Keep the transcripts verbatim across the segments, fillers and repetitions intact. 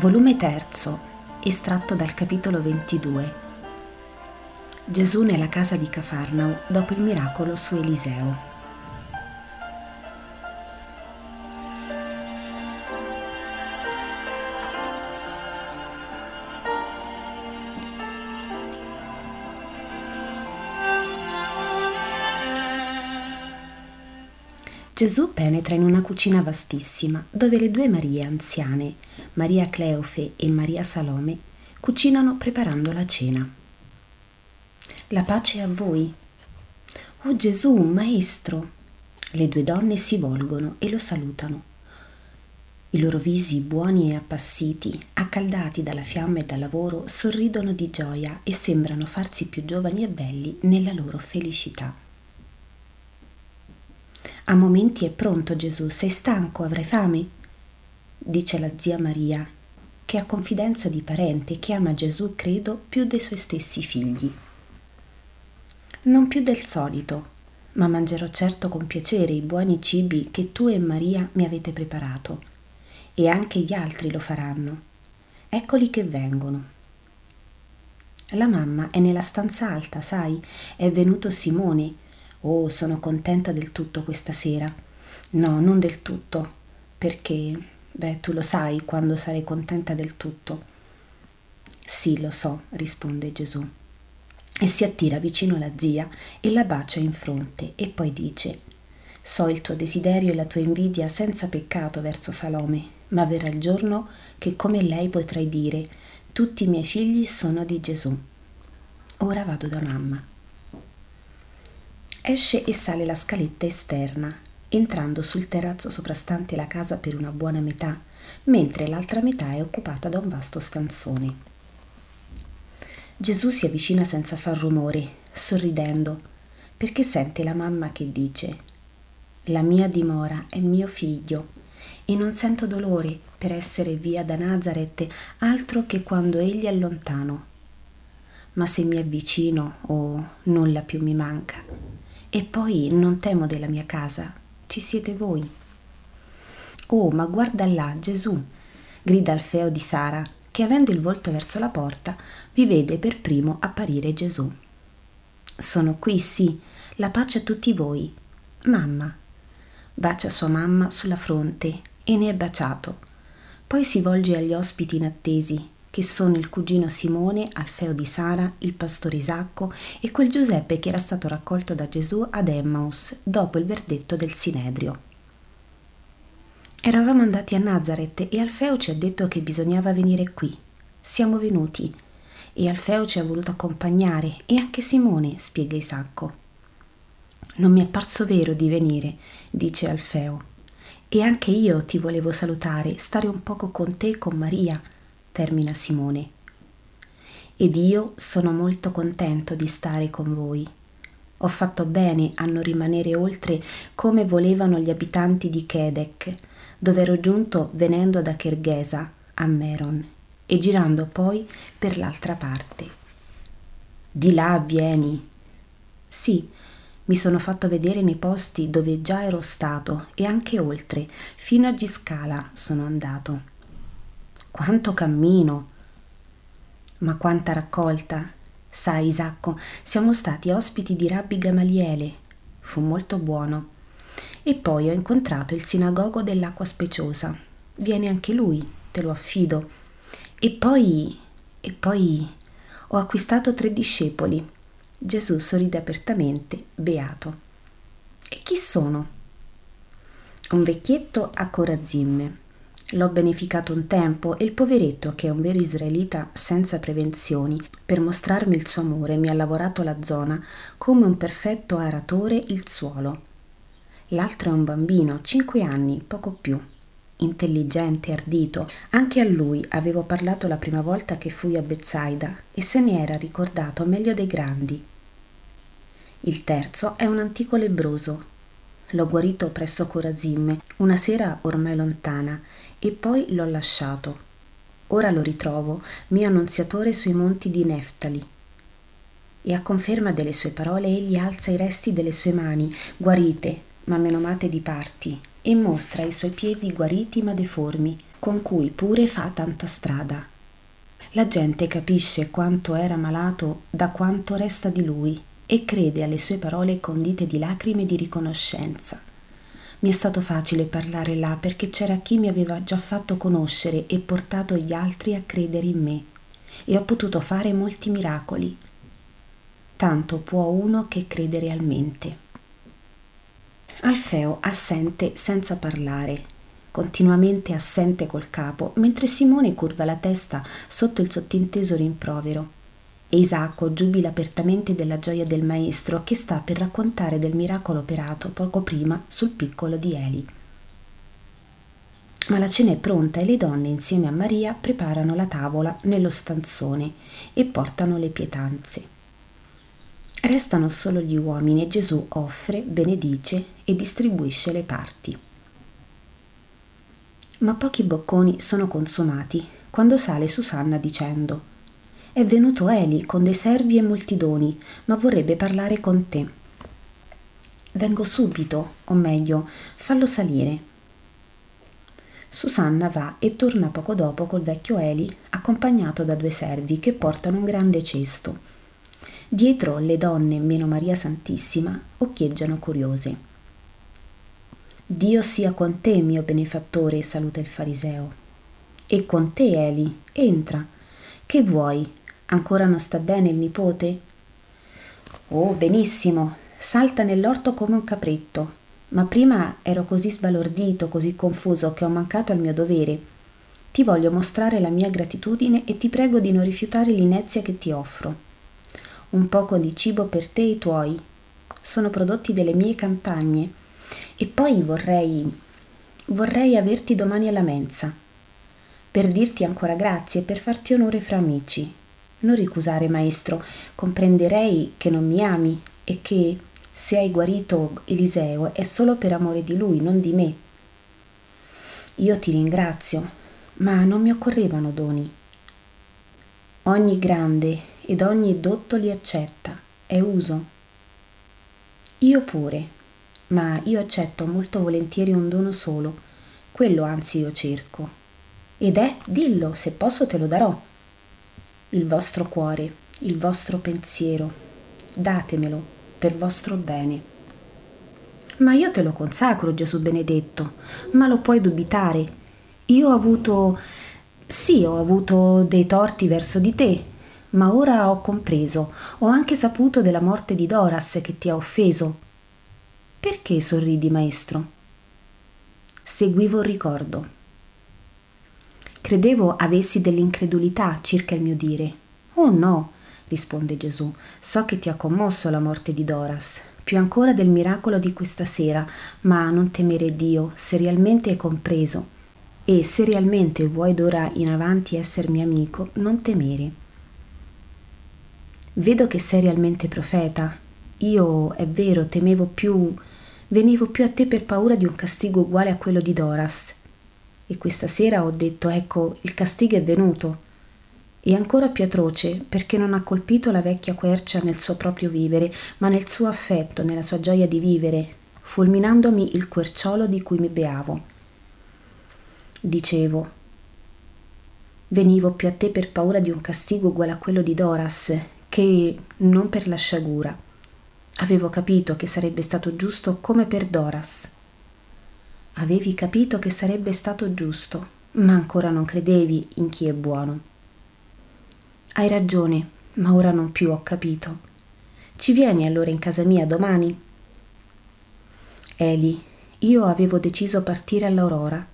Volume terzo, estratto dal capitolo ventidue. Gesù nella casa di Cafarnao dopo il miracolo su Eliseo. Gesù penetra in una cucina vastissima, dove le due Marie anziane, Maria Cleofe e Maria Salome, cucinano preparando la cena. La pace a voi. Oh Gesù, Maestro! Le due donne si volgono e lo salutano. I loro visi buoni e appassiti, accaldati dalla fiamma e dal lavoro, sorridono di gioia e sembrano farsi più giovani e belli nella loro felicità. A momenti è pronto Gesù, sei stanco, avrai fame? Dice la zia Maria, che ha confidenza di parente che ama Gesù, credo, più dei suoi stessi figli. Non più del solito, ma mangerò certo con piacere i buoni cibi che tu e Maria mi avete preparato, e anche gli altri lo faranno. Eccoli che vengono. La mamma è nella stanza alta, sai, è venuto Simone. Oh, sono contenta del tutto questa sera. No, non del tutto, perché, beh, tu lo sai quando sarei contenta del tutto. Sì, lo so, risponde Gesù. E si attira vicino alla zia e la bacia in fronte e poi dice: so il tuo desiderio e la tua invidia senza peccato verso Salome, ma verrà il giorno che come lei potrai dire: tutti i miei figli sono di Gesù. Ora vado da mamma. Esce e sale la scaletta esterna, entrando sul terrazzo soprastante la casa per una buona metà, mentre l'altra metà è occupata da un vasto stanzone. Gesù si avvicina senza far rumore, sorridendo, perché sente la mamma che dice: «La mia dimora è mio figlio, e non sento dolore per essere via da Nazareth altro che quando egli è lontano. Ma se mi avvicino, oh, nulla più mi manca». E poi non temo della mia casa, ci siete voi. Oh, ma guarda là, Gesù, grida Alfeo di Sara, che avendo il volto verso la porta, vi vede per primo apparire Gesù. Sono qui, sì, la pace a tutti voi. Mamma. Bacia sua mamma sulla fronte e ne è baciato. Poi si volge agli ospiti inattesi, che sono il cugino Simone, Alfeo di Sara, il pastore Isacco e quel Giuseppe che era stato raccolto da Gesù ad Emmaus dopo il verdetto del Sinedrio. Eravamo andati a Nazareth e Alfeo ci ha detto che bisognava venire qui. Siamo venuti e Alfeo ci ha voluto accompagnare e anche Simone, spiega Isacco. Non mi è parso vero di venire, dice Alfeo. E anche io ti volevo salutare, stare un poco con te e con Maria, termina Simone. Ed io sono molto contento di stare con voi. Ho fatto bene a non rimanere oltre come volevano gli abitanti di Kedek, dove ero giunto venendo da Kergesa a Meron e girando poi per l'altra parte. Di là vieni. Sì, mi sono fatto vedere nei posti dove già ero stato e anche oltre, fino a Giscala sono andato. Quanto cammino! Ma quanta raccolta! Sai, Isacco, siamo stati ospiti di Rabbi Gamaliele. Fu molto buono. E poi ho incontrato il sinagogo dell'acqua speciosa. Viene anche lui, te lo affido. E poi... e poi... ho acquistato tre discepoli. Gesù sorride apertamente, beato. E chi sono? Un vecchietto a Corazimme. L'ho beneficato un tempo e il poveretto, che è un vero israelita senza prevenzioni, per mostrarmi il suo amore mi ha lavorato la zona come un perfetto aratore il suolo. L'altro è un bambino, cinque anni, poco più, intelligente, ardito. Anche a lui avevo parlato la prima volta che fui a Betsaida e se ne era ricordato meglio dei grandi. Il terzo è un antico lebbroso. L'ho guarito presso Corazimme, una sera ormai lontana, e poi l'ho lasciato. Ora lo ritrovo, mio annunziatore sui monti di Neftali. E a conferma delle sue parole egli alza i resti delle sue mani, guarite ma menomate di parti, e mostra i suoi piedi guariti ma deformi, con cui pure fa tanta strada. La gente capisce quanto era malato da quanto resta di lui e crede alle sue parole condite di lacrime e di riconoscenza. Mi è stato facile parlare là perché c'era chi mi aveva già fatto conoscere e portato gli altri a credere in me, e ho potuto fare molti miracoli. Tanto può uno che crede realmente. Alfeo assente senza parlare, continuamente assente col capo, mentre Simone curva la testa sotto il sottinteso rimprovero. E Isacco giubila apertamente della gioia del maestro che sta per raccontare del miracolo operato poco prima sul piccolo di Eli. Ma la cena è pronta e le donne insieme a Maria preparano la tavola nello stanzone e portano le pietanze. Restano solo gli uomini e Gesù offre, benedice e distribuisce le parti. Ma pochi bocconi sono consumati quando sale Susanna dicendo: «È venuto Eli con dei servi e molti doni, ma vorrebbe parlare con te. Vengo subito, o meglio, fallo salire». Susanna va e torna poco dopo col vecchio Eli, accompagnato da due servi che portano un grande cesto. Dietro le donne, meno Maria Santissima, occhieggiano curiose. «Dio sia con te, mio benefattore», saluta il fariseo. «E con te, Eli, entra. Che vuoi? Ancora non sta bene il nipote?» «Oh, benissimo, salta nell'orto come un capretto, ma prima ero così sbalordito, così confuso che ho mancato al mio dovere. Ti voglio mostrare la mia gratitudine e ti prego di non rifiutare l'inezia che ti offro. Un poco di cibo per te e i tuoi, sono prodotti delle mie campagne, e poi vorrei, vorrei averti domani alla mensa, per dirti ancora grazie e per farti onore fra amici. Non ricusare, maestro, comprenderei che non mi ami e che se hai guarito Eliseo è solo per amore di lui, non di me. Io ti ringrazio, ma non mi occorrevano doni. Ogni grande ed ogni dotto li accetta, è uso. Io pure, ma io accetto molto volentieri un dono solo, quello anzi io cerco. Ed è, dillo, se posso te lo darò. Il vostro cuore, il vostro pensiero, datemelo per vostro bene». «Ma io te lo consacro, Gesù benedetto, ma lo puoi dubitare. Io ho avuto, sì, ho avuto dei torti verso di te, ma ora ho compreso, ho anche saputo della morte di Doras che ti ha offeso. Perché sorridi, maestro?» «Seguivo il ricordo. Credevo avessi dell'incredulità circa il mio dire». «Oh no», risponde Gesù, «so che ti ha commosso la morte di Doras, più ancora del miracolo di questa sera, ma non temere Dio, se realmente hai compreso, e se realmente vuoi d'ora in avanti essermi amico, non temere. Vedo che sei realmente profeta. Io, è vero, temevo più, venivo più a te per paura di un castigo uguale a quello di Doras. E questa sera ho detto, ecco, il castigo è venuto, e ancora più atroce, perché non ha colpito la vecchia quercia nel suo proprio vivere, ma nel suo affetto, nella sua gioia di vivere, fulminandomi il querciolo di cui mi beavo. Dicevo, venivo più a te per paura di un castigo uguale a quello di Doras, che non per la sciagura. Avevo capito che sarebbe stato giusto come per Doras». Avevi capito che sarebbe stato giusto, ma ancora non credevi in chi è buono. «Hai ragione, ma ora non più ho capito. Ci vieni allora in casa mia domani?» «Eli, io avevo deciso partire all'aurora,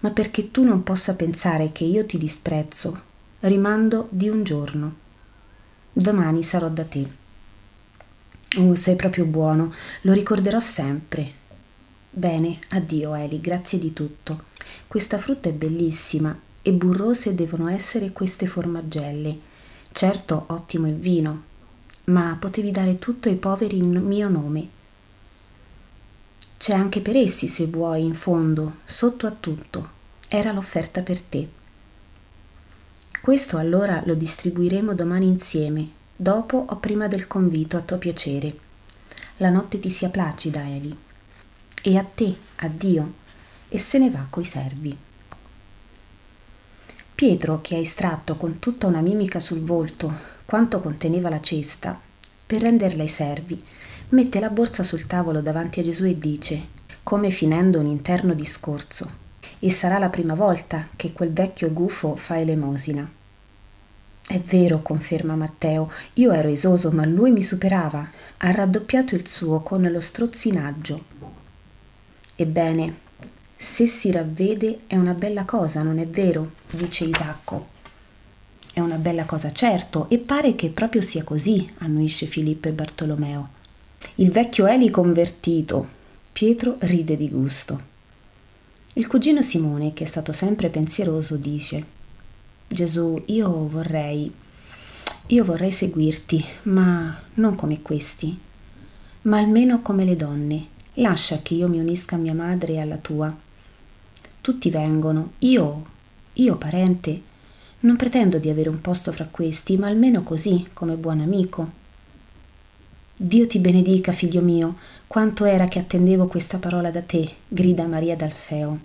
ma perché tu non possa pensare che io ti disprezzo, rimando di un giorno. Domani sarò da te». «Oh, sei proprio buono, lo ricorderò sempre. Bene, addio Eli, grazie di tutto. Questa frutta è bellissima e burrose devono essere queste formagelle. Certo, ottimo il vino, ma potevi dare tutto ai poveri in mio nome. C'è anche per essi, se vuoi, in fondo, sotto a tutto. Era l'offerta per te. Questo allora lo distribuiremo domani insieme, dopo o prima del convito, a tuo piacere. La notte ti sia placida, Eli. E a te, addio». E se ne va coi servi. Pietro, che ha estratto con tutta una mimica sul volto quanto conteneva la cesta, per renderla ai servi, mette la borsa sul tavolo davanti a Gesù e dice, come finendo un interno discorso, e sarà la prima volta che quel vecchio gufo fa elemosina. È vero, conferma Matteo, io ero esoso, ma lui mi superava, ha raddoppiato il suo con lo strozzinaggio. Ebbene, se si ravvede è una bella cosa, non è vero? Dice Isacco. È una bella cosa, certo, e pare che proprio sia così, annuisce Filippo e Bartolomeo. Il vecchio Eli convertito. Pietro ride di gusto. Il cugino Simone, che è stato sempre pensieroso, dice, Gesù, io vorrei, io vorrei seguirti, ma non come questi, ma almeno come le donne. Lascia che io mi unisca a mia madre e alla tua. Tutti vengono, io, io parente, non pretendo di avere un posto fra questi, ma almeno così, come buon amico. Dio ti benedica, figlio mio, quanto era che attendevo questa parola da te, grida Maria D'Alfeo.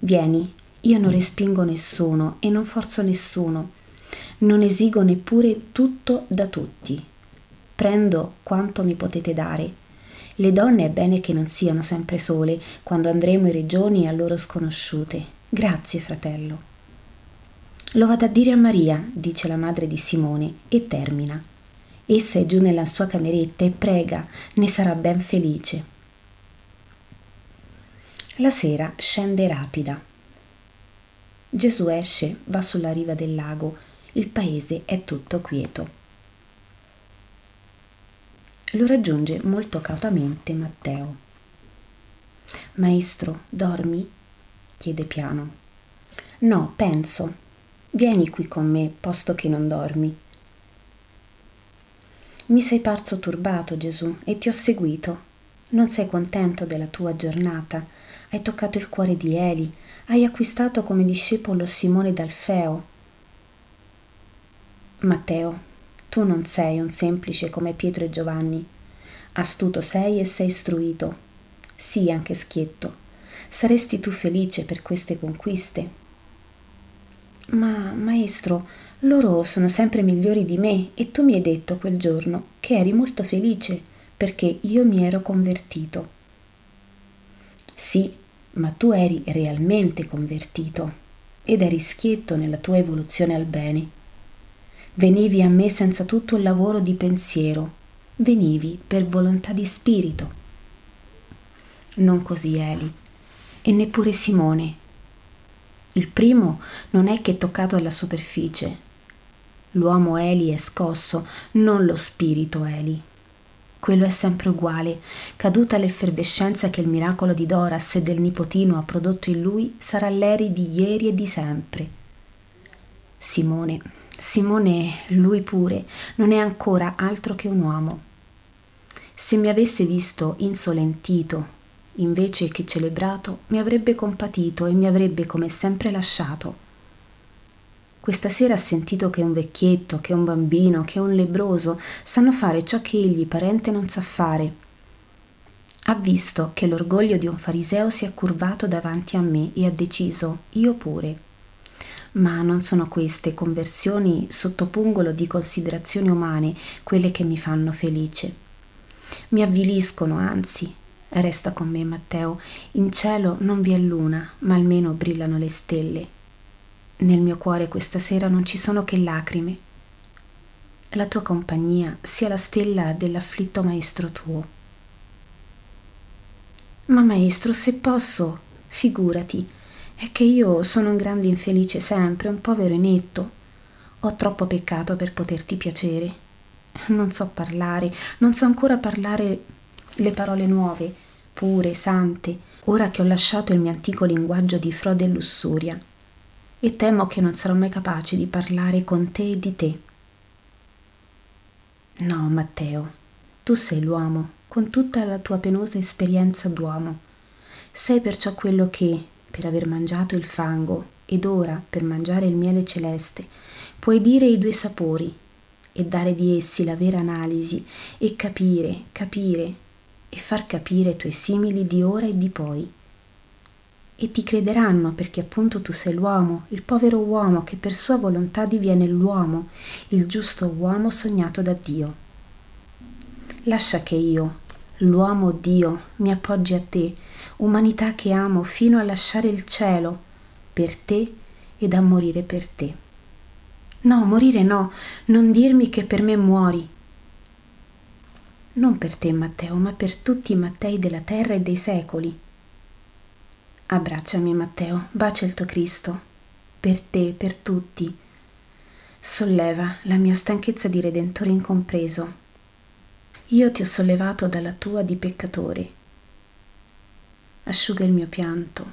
Vieni, io non respingo nessuno e non forzo nessuno, non esigo neppure tutto da tutti. Prendo quanto mi potete dare. Le donne è bene che non siano sempre sole quando andremo in regioni a loro sconosciute. Grazie, fratello. Lo vado a dire a Maria, dice la madre di Simone, e termina. Essa è giù nella sua cameretta e prega, ne sarà ben felice. La sera scende rapida. Gesù esce, va sulla riva del lago. Il paese è tutto quieto. Lo raggiunge molto cautamente Matteo. Maestro, dormi? Chiede piano. No, penso. Vieni qui con me, posto che non dormi. Mi sei parso turbato, Gesù, e ti ho seguito. Non sei contento della tua giornata. Hai toccato il cuore di Eli. Hai acquistato come discepolo Simone D'Alfeo. Matteo, tu non sei un semplice come Pietro e Giovanni. Astuto sei e sei istruito. Sì, anche schietto. Saresti tu felice per queste conquiste? Ma, maestro, loro sono sempre migliori di me e tu mi hai detto quel giorno che eri molto felice perché io mi ero convertito. Sì, ma tu eri realmente convertito ed eri schietto nella tua evoluzione al bene. Venivi a me senza tutto il lavoro di pensiero, venivi per volontà di spirito. Non così Eli, e neppure Simone. Il primo non è che è toccato alla superficie. L'uomo Eli è scosso, non lo spirito Eli. Quello è sempre uguale, caduta l'effervescenza che il miracolo di Doras e del nipotino ha prodotto in lui, sarà l'Eri di ieri e di sempre. Simone, Simone, lui pure, non è ancora altro che un uomo. Se mi avesse visto insolentito, invece che celebrato, mi avrebbe compatito e mi avrebbe come sempre lasciato. Questa sera ha sentito che un vecchietto, che un bambino, che un lebbroso sanno fare ciò che egli, parente, non sa fare. Ha visto che l'orgoglio di un fariseo si è curvato davanti a me e ha deciso, io pure. Ma non sono queste conversioni sotto pungolo di considerazioni umane quelle che mi fanno felice. Mi avviliscono, anzi, resta con me Matteo, in cielo non vi è luna, ma almeno brillano le stelle. Nel mio cuore questa sera non ci sono che lacrime. La tua compagnia sia la stella dell'afflitto maestro tuo. Ma maestro, se posso, figurati, è che io sono un grande infelice sempre, un povero inetto. Ho troppo peccato per poterti piacere. Non so parlare, non so ancora parlare le parole nuove, pure, sante, ora che ho lasciato il mio antico linguaggio di frode e lussuria. E temo che non sarò mai capace di parlare con te e di te. No, Matteo, tu sei l'uomo, con tutta la tua penosa esperienza d'uomo. Sei perciò quello che, per aver mangiato il fango ed ora per mangiare il miele celeste, puoi dire i due sapori e dare di essi la vera analisi e capire, capire e far capire i tuoi simili di ora e di poi. e ti crederanno perché appunto tu sei l'uomo, il povero uomo che per sua volontà diviene l'uomo, il giusto uomo sognato da Dio. Lascia che io, l'uomo Dio, mi appoggi a te, umanità che amo fino a lasciare il cielo per te ed a morire per te. No, morire no, non dirmi che per me muori. Non per te, Matteo, ma per tutti i Mattei della terra e dei secoli. Abbracciami, Matteo, bacia il tuo Cristo, per te, per tutti. Solleva la mia stanchezza di Redentore incompreso. Io ti ho sollevato dalla tua di peccatore. Asciuga il mio pianto,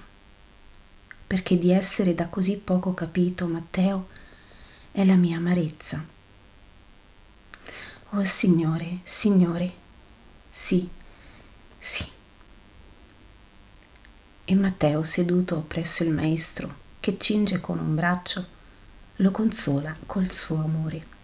perché di essere da così poco capito, Matteo, è la mia amarezza. Oh Signore, Signore, sì, sì. E Matteo, seduto presso il maestro, che cinge con un braccio, lo consola col suo amore.